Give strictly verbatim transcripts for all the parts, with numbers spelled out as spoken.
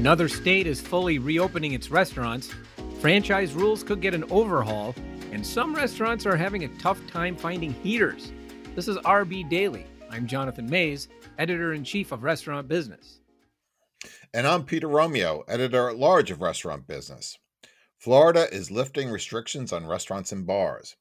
another state is fully reopening its restaurants, franchise rules could get an overhaul, and some restaurants are having a tough time finding heaters. This is R B Daily. I'm Jonathan Maze, Editor-in-Chief of Restaurant Business. And I'm Peter Romeo, Editor-at-Large of Restaurant Business. Florida is lifting restrictions on restaurants and bars,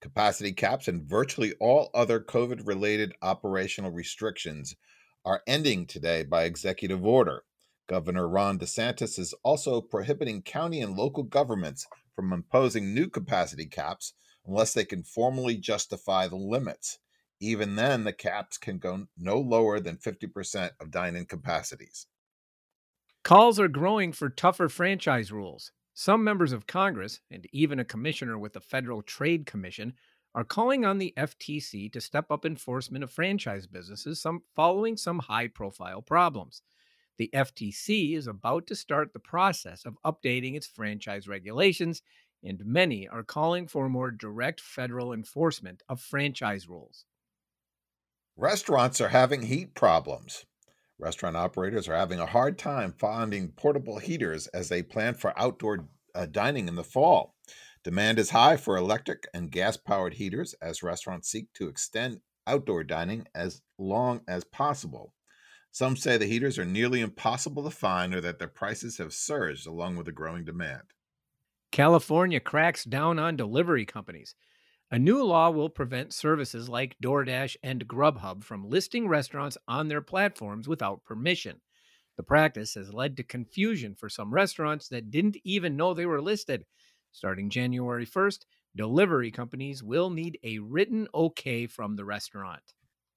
capacity caps, and virtually all other COVID-related operational restrictions are ending today by executive order. Governor Ron DeSantis is also prohibiting county and local governments from imposing new capacity caps unless they can formally justify the limits. Even then, the caps can go no lower than fifty percent of dine-in capacities. Calls are growing for tougher franchise rules. Some members of Congress, and even a commissioner with the Federal Trade Commission, are calling on the F T C to step up enforcement of franchise businesses some, following some high-profile problems. The F T C is about to start the process of updating its franchise regulations, and many are calling for more direct federal enforcement of franchise rules. Restaurants are having heat problems. Restaurant operators are having a hard time finding portable heaters as they plan for outdoor uh, dining in the fall. Demand is high for electric and gas-powered heaters as restaurants seek to extend outdoor dining as long as possible. Some say the heaters are nearly impossible to find or that their prices have surged along with the growing demand. California cracks down on delivery companies. A new law will prevent services like DoorDash and Grubhub from listing restaurants on their platforms without permission. The practice has led to confusion for some restaurants that didn't even know they were listed. Starting January first, delivery companies will need a written okay from the restaurant.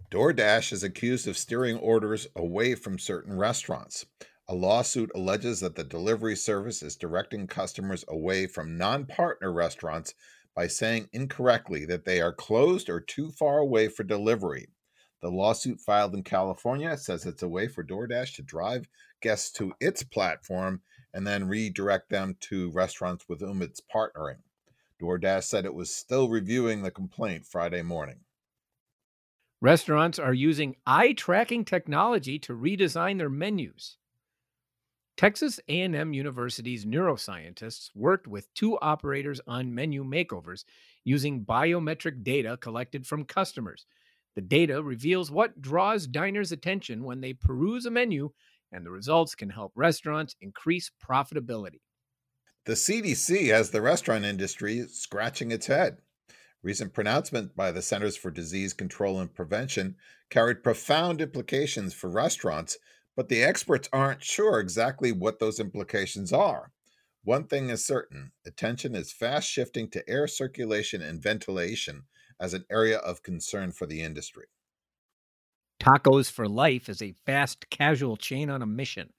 DoorDash is accused of steering orders away from certain restaurants. A lawsuit alleges that the delivery service is directing customers away from non-partner restaurants by saying incorrectly that they are closed or too far away for delivery. The lawsuit filed in California says it's a way for DoorDash to drive guests to its platform and then redirect them to restaurants with whom it's partnering. DoorDash said it was still reviewing the complaint Friday morning. Restaurants are using eye-tracking technology to redesign their menus. Texas A and M University's neuroscientists worked with two operators on menu makeovers using biometric data collected from customers. The data reveals what draws diners' attention when they peruse a menu, and the results can help restaurants increase profitability. The C D C has the restaurant industry scratching its head. Recent pronouncement by the Centers for Disease Control and Prevention carried profound implications for restaurants, but the experts aren't sure exactly what those implications are. One thing is certain: attention is fast shifting to air circulation and ventilation as an area of concern for the industry. Tacos for Life is a fast casual chain on a mission.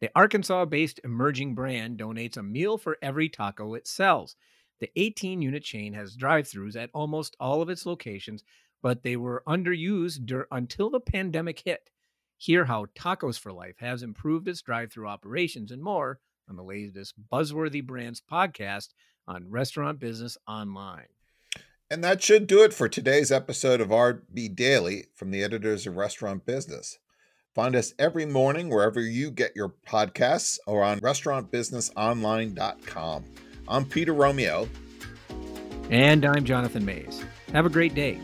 The Arkansas-based emerging brand donates a meal for every taco it sells. The eighteen-unit chain has drive-thrus at almost all of its locations, but they were underused dur- until the pandemic hit. Hear how Tacos for Life has improved its drive-thru operations and more on the latest Buzzworthy Brands podcast on Restaurant Business Online. And that should do it for today's episode of R B Daily from the editors of Restaurant Business. Find us every morning wherever you get your podcasts or on restaurant business online dot com. I'm Peter Romeo. And I'm Jonathan Maze. Have a great day.